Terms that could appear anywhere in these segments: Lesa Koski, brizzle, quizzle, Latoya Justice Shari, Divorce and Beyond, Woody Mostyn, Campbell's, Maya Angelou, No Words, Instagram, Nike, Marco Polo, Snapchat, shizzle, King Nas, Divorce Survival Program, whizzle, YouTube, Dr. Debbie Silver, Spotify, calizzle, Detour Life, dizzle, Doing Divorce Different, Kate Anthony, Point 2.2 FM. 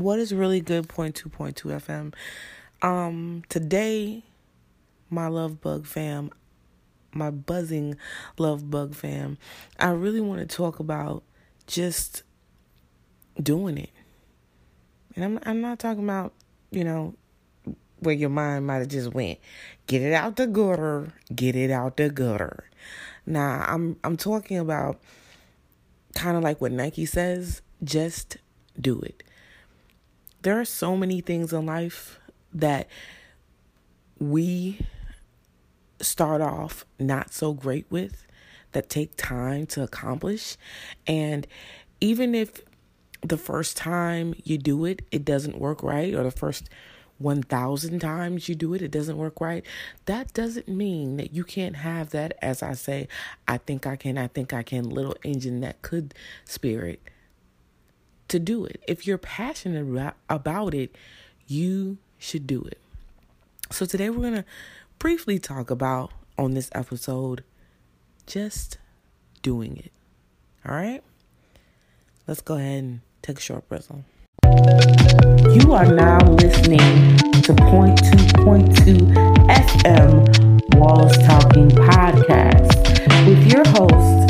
What is really good, Point 2.2 FM? Today, my buzzing love bug fam, I really want to talk about just doing it. And I'm not talking about, where your mind might have just went, get it out the gutter. Nah, I'm talking about kind of like what Nike says, just do it. There are so many things in life that we start off not so great with, that take time to accomplish. And even if the first time you do it, it doesn't work right, or the first 1,000 times you do it, it doesn't work right, that doesn't mean that you can't have that, as I say, I think I can, little engine that could spirit to do it. If you're passionate about it, you should do it. So today we're going to briefly talk about, on this episode, just doing it. All right? Let's go ahead and take a short breath on. You are now listening to Point 2.2 FM Wallace Talking Podcast with your host,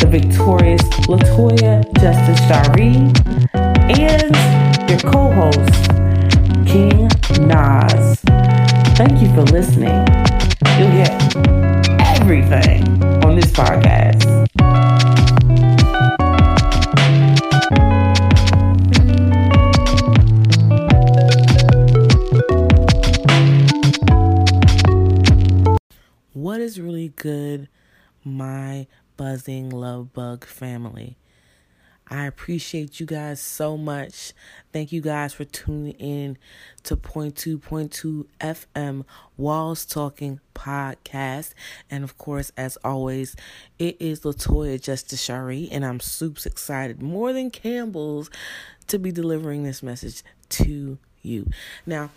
the victorious Latoya Justice Shari, and your co-host, King Nas. Thank you for listening. You'll hear everything on this podcast. What is really good, my buzzing love bug family? I appreciate you guys so much. Thank you guys for tuning in to Point 2.2 FM Walls Talking Podcast. And of course, as always, it is Latoya Justice Shari, and I'm super excited, more than Campbell's, to be delivering this message to you. Now,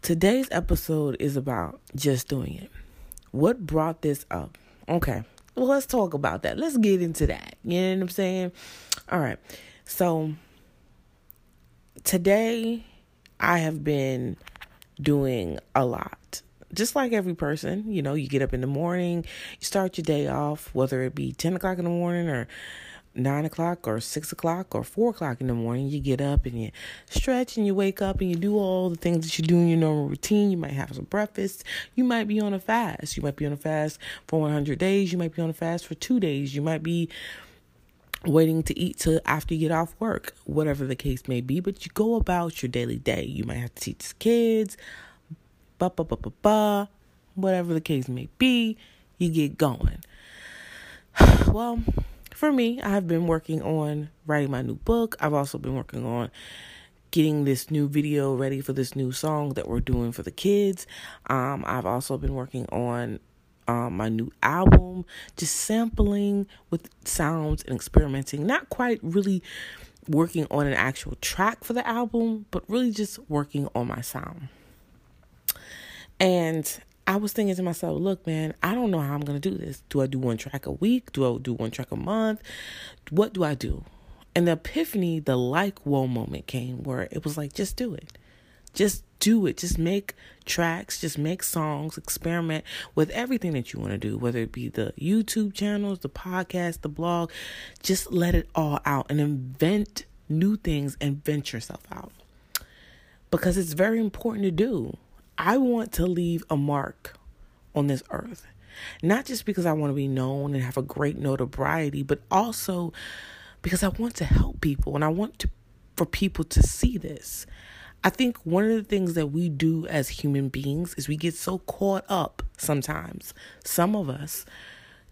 today's episode is about just doing it. What brought this up? Okay, well, let's talk about that. Let's get into that. You know what I'm saying? All right. So today I have been doing a lot. Just like every person, you get up in the morning, you start your day off, whether it be 10 o'clock in the morning or 9 o'clock or 6 o'clock or 4 o'clock in the morning, you get up and you stretch and you wake up and you do all the things that you do in your normal routine. You might have some breakfast. You might be on a fast. You might be on a fast for 100 days. You might be on a fast for 2 days. You might be waiting to eat till after you get off work, whatever the case may be. But you go about your daily day. You might have to teach kids, whatever the case may be, you get going. Well, for me, I've been working on writing my new book. I've also been working on getting this new video ready for this new song that we're doing for the kids. I've also been working on my new album, just sampling with sounds and experimenting. Not quite really working on an actual track for the album, but really just working on my sound. And I was thinking to myself, look, man, I don't know how I'm going to do this. Do I do one track a week? Do I do one track a month? What do I do? And the epiphany, the whoa moment came where it was like, just do it. Just do it. Just make tracks. Just make songs. Experiment with everything that you want to do, whether it be the YouTube channels, the podcast, the blog. Just let it all out and invent new things and vent yourself out, because it's very important to do. I want to leave a mark on this earth, not just because I want to be known and have a great notoriety, but also because I want to help people and I want for people to see this. I think one of the things that we do as human beings is we get so caught up sometimes, some of us,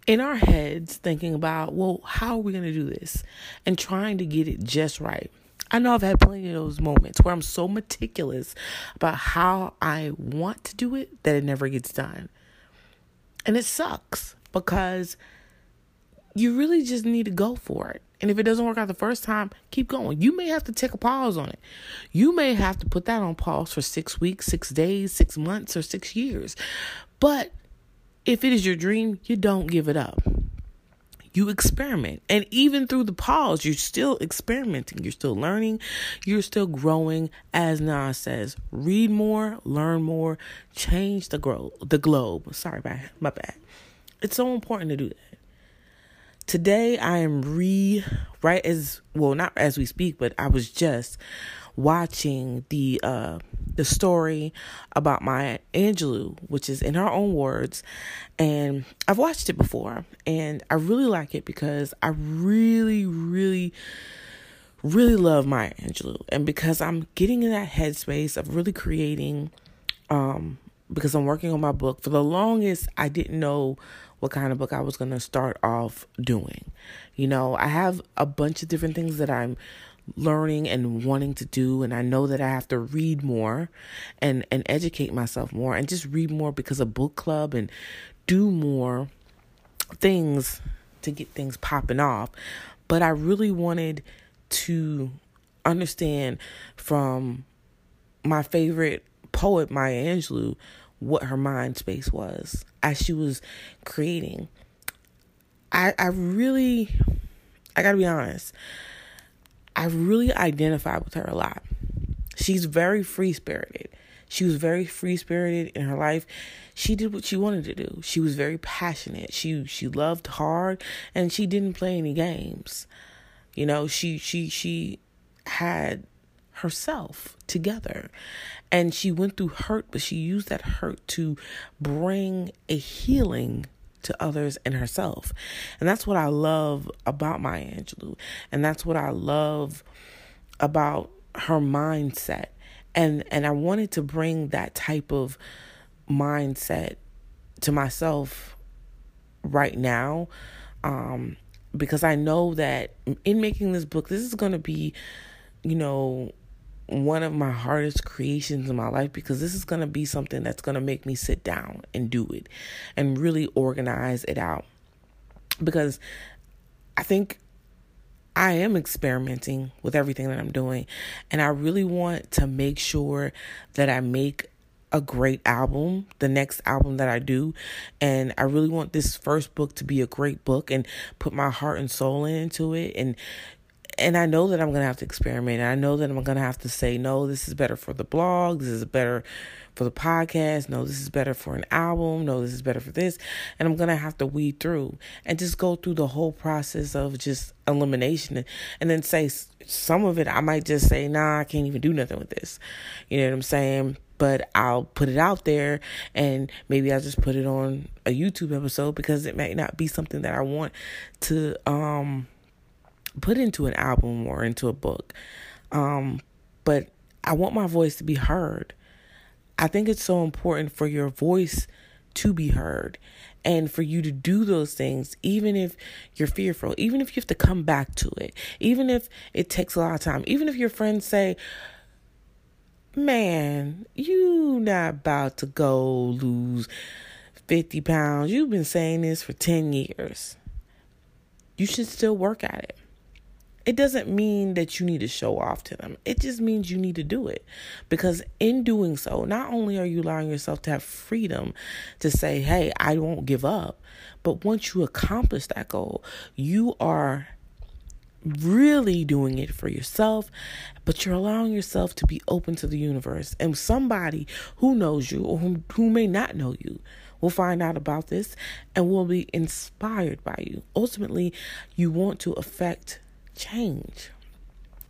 in our heads thinking about, well, how are we going to do this? And trying to get it just right. I know I've had plenty of those moments where I'm so meticulous about how I want to do it that it never gets done. And it sucks, because you really just need to go for it. And if it doesn't work out the first time, keep going. You may have to take a pause on it. You may have to put that on pause for 6 weeks, 6 days, 6 months, or 6 years. But if it is your dream, you don't give it up. you experiment. And even through the pause, you're still experimenting. You're still learning. You're still growing. As Nas says, read more, learn more, change the globe. Sorry, my bad. It's so important to do that. Today, I am not as we speak, but I was just watching the story about Maya Angelou, which is in her own words. And I've watched it before, and I really like it because I really, really, really love Maya Angelou. And because I'm getting in that headspace of really creating, because I'm working on my book. For the longest, I didn't know what kind of book I was going to start off doing. You know, I have a bunch of different things that I'm learning and wanting to do. And I know that I have to read more and educate myself more and just read more because of book club and do more things to get things popping off. But I really wanted to understand from my favorite poet Maya Angelou what her mind space was as she was creating. I gotta be honest, I really identify with her a lot. She's very free-spirited. She was very free-spirited in her life. She did what she wanted to do. She was very passionate. She loved hard, and she didn't play any games. You know, she had herself together, and she went through hurt, but she used that hurt to bring a healing to others and herself. And that's what I love about Maya Angelou, and that's what I love about her mindset. And I wanted to bring that type of mindset to myself right now, because I know that in making this book, this is going to be, you know, one of my hardest creations in my life, because this is going to be something that's going to make me sit down and do it and really organize it out. Because I think I am experimenting with everything that I'm doing, and I really want to make sure that I make a great album, the next album that I do. And I really want this first book to be a great book and put my heart and soul into it. And I know that I'm going to have to experiment. I know that I'm going to have to say, no, this is better for the blog. This is better for the podcast. No, this is better for an album. No, this is better for this. And I'm going to have to weed through and just go through the whole process of just elimination, and then say some of it, I might just say, nah, I can't even do nothing with this. You know what I'm saying? But I'll put it out there, and maybe I'll just put it on a YouTube episode, because it may not be something that I want to, put into an album or into a book. But I want my voice to be heard. I think it's so important for your voice to be heard and for you to do those things, even if you're fearful, even if you have to come back to it, even if it takes a lot of time, even if your friends say, man, you not about to go lose 50 pounds. You've been saying this for 10 years. You should still work at it. It doesn't mean that you need to show off to them. It just means you need to do it. Because in doing so, not only are you allowing yourself to have freedom to say, hey, I won't give up. But once you accomplish that goal, you are really doing it for yourself, but you're allowing yourself to be open to the universe. And somebody who knows you or who may not know you will find out about this and will be inspired by you. Ultimately, you want to affect change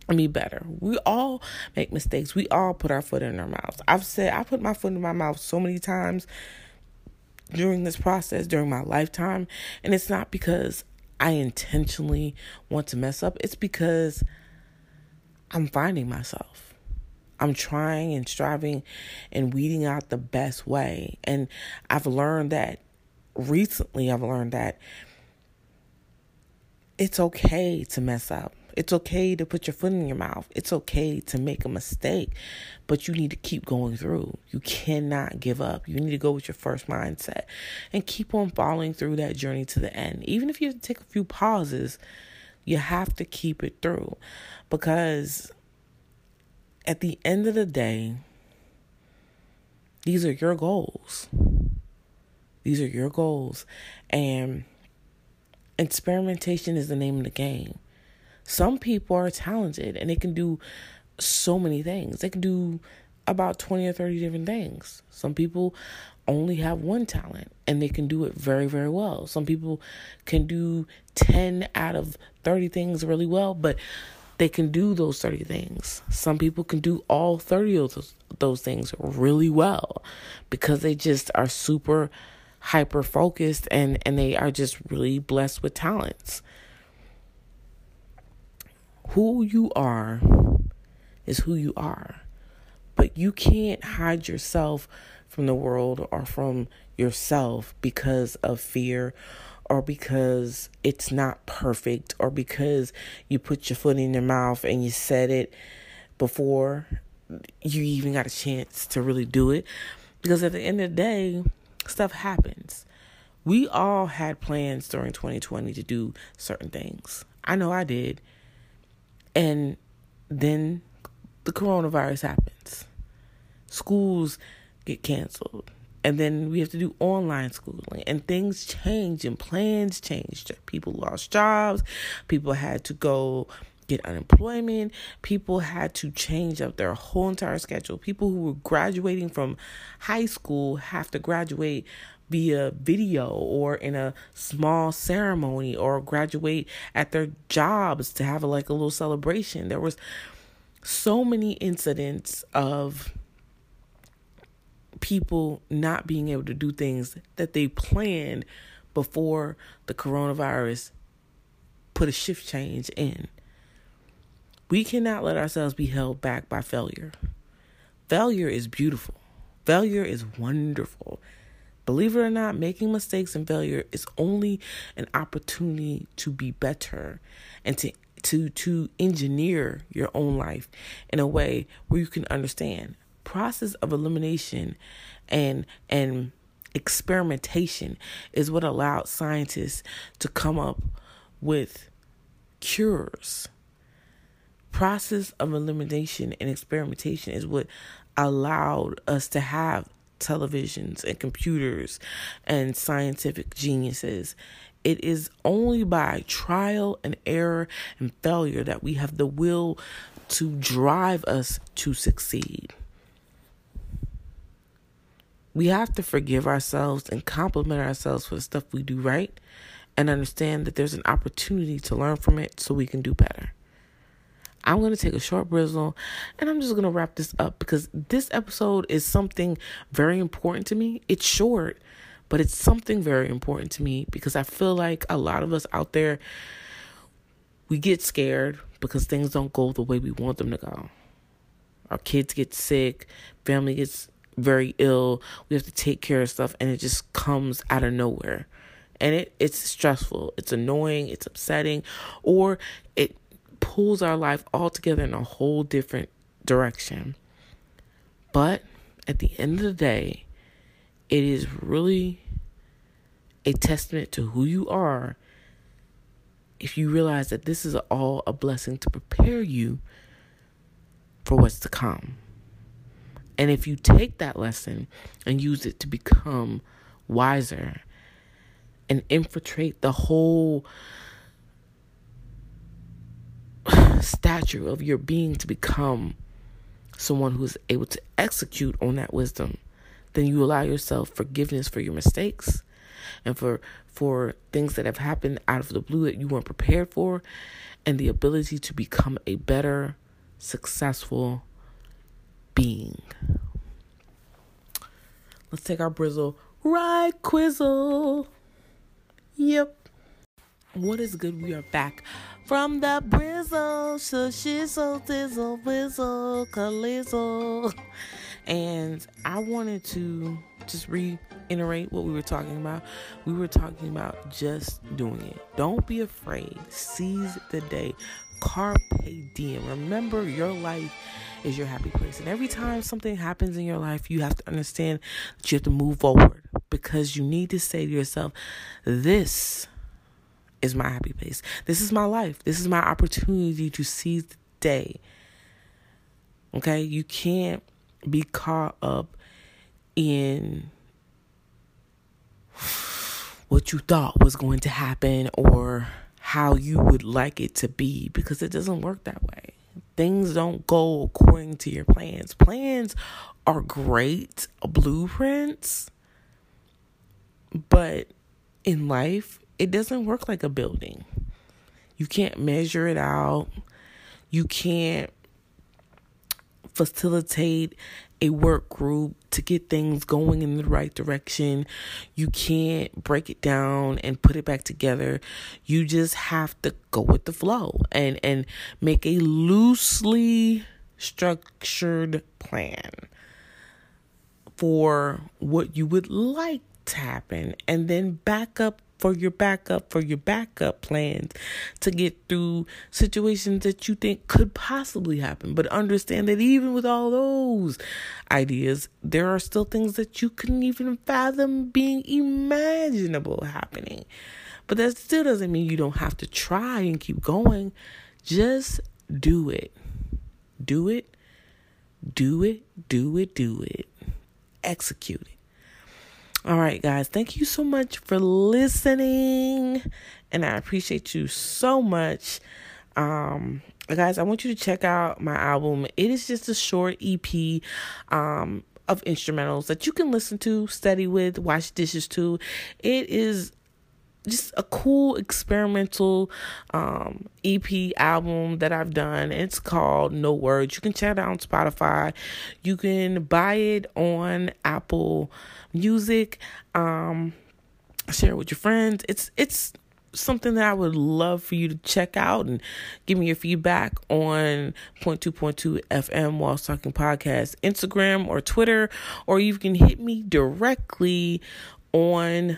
and be better. We all make mistakes. We all put our foot in our mouths. I put my foot in my mouth so many times during this process, during my lifetime. And it's not because I intentionally want to mess up. It's because I'm finding myself. I'm trying and striving and weeding out the best way. And I've learned that recently. I've learned that it's okay to mess up. It's okay to put your foot in your mouth. It's okay to make a mistake, but you need to keep going through. You cannot give up. You need to go with your first mindset and keep on following through that journey to the end. Even if you have to take a few pauses, you have to keep it through, because at the end of the day, these are your goals. These are your goals. And Experimentation is the name of the game. Some people are talented and they can do so many things. They can do about 20 or 30 different things. Some people only have one talent and they can do it very, very well. Some people can do 10 out of 30 things really well, but they can do those 30 things. Some people can do all 30 of those things really well because they just are super hyper focused and they are just really blessed with talents. Who you are is who you are, but you can't hide yourself from the world or from yourself because of fear or because it's not perfect or because you put your foot in your mouth and you said it before you even got a chance to really do it. Because at the end of the day, stuff happens. We all had plans during 2020 to do certain things. I know I did. And then the coronavirus happens. Schools get canceled. And then we have to do online schooling. And things change and plans changed. People lost jobs. People had to go get unemployment. People had to change up their whole entire schedule. People who were graduating from high school have to graduate via video or in a small ceremony or graduate at their jobs to have a little celebration. There was so many incidents of people not being able to do things that they planned before the coronavirus put a shift change in. We cannot let ourselves be held back by failure. Failure is beautiful. Failure is wonderful. Believe it or not, making mistakes and failure is only an opportunity to be better and to engineer your own life in a way where you can understand. Process of elimination and experimentation is what allowed scientists to come up with cures. Process of elimination and experimentation is what allowed us to have televisions and computers and scientific geniuses. It is only by trial and error and failure that we have the will to drive us to succeed. We have to forgive ourselves and compliment ourselves for the stuff we do right and understand that there's an opportunity to learn from it so we can do better. I'm going to take a short bristle and I'm just going to wrap this up because this episode is something very important to me. It's short, but it's something very important to me because I feel like a lot of us out there, we get scared because things don't go the way we want them to go. Our kids get sick, family gets very ill. We have to take care of stuff and it just comes out of nowhere. And it's stressful. It's annoying. It's upsetting. Or it pulls our life all together in a whole different direction. But at the end of the day, it is really a testament to who you are if you realize that this is all a blessing to prepare you for what's to come. And if you take that lesson and use it to become wiser and infiltrate the whole stature of your being to become someone who is able to execute on that wisdom, then you allow yourself forgiveness for your mistakes and for things that have happened out of the blue that you weren't prepared for, and the ability to become a better, successful being. Let's take our brizzle right quizzle. Yep. What is good? We are back from the brizzle, shizzle, dizzle, whizzle, calizzle. And I wanted to just reiterate what we were talking about. We were talking about just doing it. Don't be afraid. Seize the day. Carpe diem. Remember, your life is your happy place. And every time something happens in your life, you have to understand that you have to move forward because you need to say to yourself, this is my happy place. This is my life. This is my opportunity to seize the day. Okay? You can't be caught up in what you thought was going to happen or how you would like it to be, because it doesn't work that way. Things don't go according to your plans. Plans are great blueprints, but in life, it doesn't work like a building. You can't measure it out. You can't facilitate a work group to get things going in the right direction. You can't break it down and put it back together. You just have to go with the flow and make a loosely structured plan for what you would like to happen, and then backup plans to get through situations that you think could possibly happen. But understand that even with all those ideas, there are still things that you couldn't even fathom being imaginable happening. But that still doesn't mean you don't have to try and keep going. Just do it. Do it. Do it. Do it. Do it. Execute it. All right, guys, thank you so much for listening, and I appreciate you so much. Guys, I want you to check out my album. It is just a short EP of instrumentals that you can listen to, study with, wash dishes to. It is just a cool experimental EP album that I've done. It's called No Words. You can check it out on Spotify. You can buy it on Apple Music. Share it with your friends. It's something that I would love for you to check out, and give me your feedback on Point 2.2 FM While Talking Podcast Instagram or Twitter, or you can hit me directly on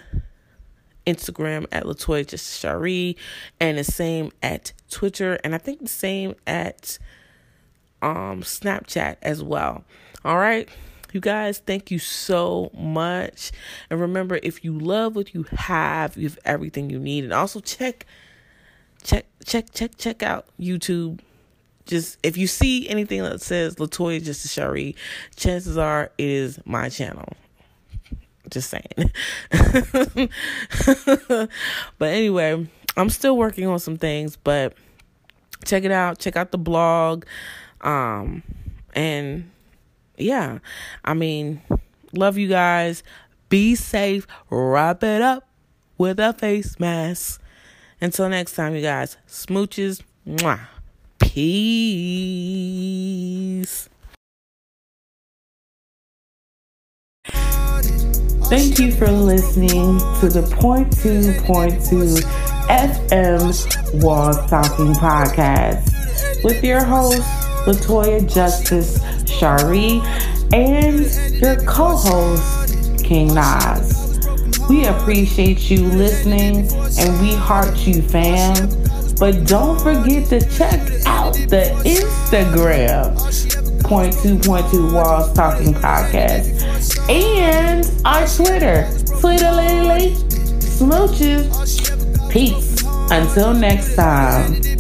Instagram at Latoya Justice Shari, and the same at Twitter, and I think the same at Snapchat as well. All right, you guys, thank you so much, and remember, if you love what you have everything you need. And also check out YouTube. Just if you see anything that says Latoya Justice Shari, chances are it is my channel. Just saying. But anyway, I'm still working on some things, but check it out. Check out the blog. And yeah, I mean, love you guys. Be safe. Wrap it up with a face mask. Until next time, you guys. Smooches. Mwah. Peace. Thank you for listening to the Point 2.2 FM Wall Talking Podcast with your host, Latoya Justice Shari, and your co-host, King Nas. We appreciate you listening, and we heart you, fam. But don't forget to check out the Instagram, Point 2.2 Wall Talking Podcast. And our Twitter, Tweetalily. Smooches. Peace. Until next time.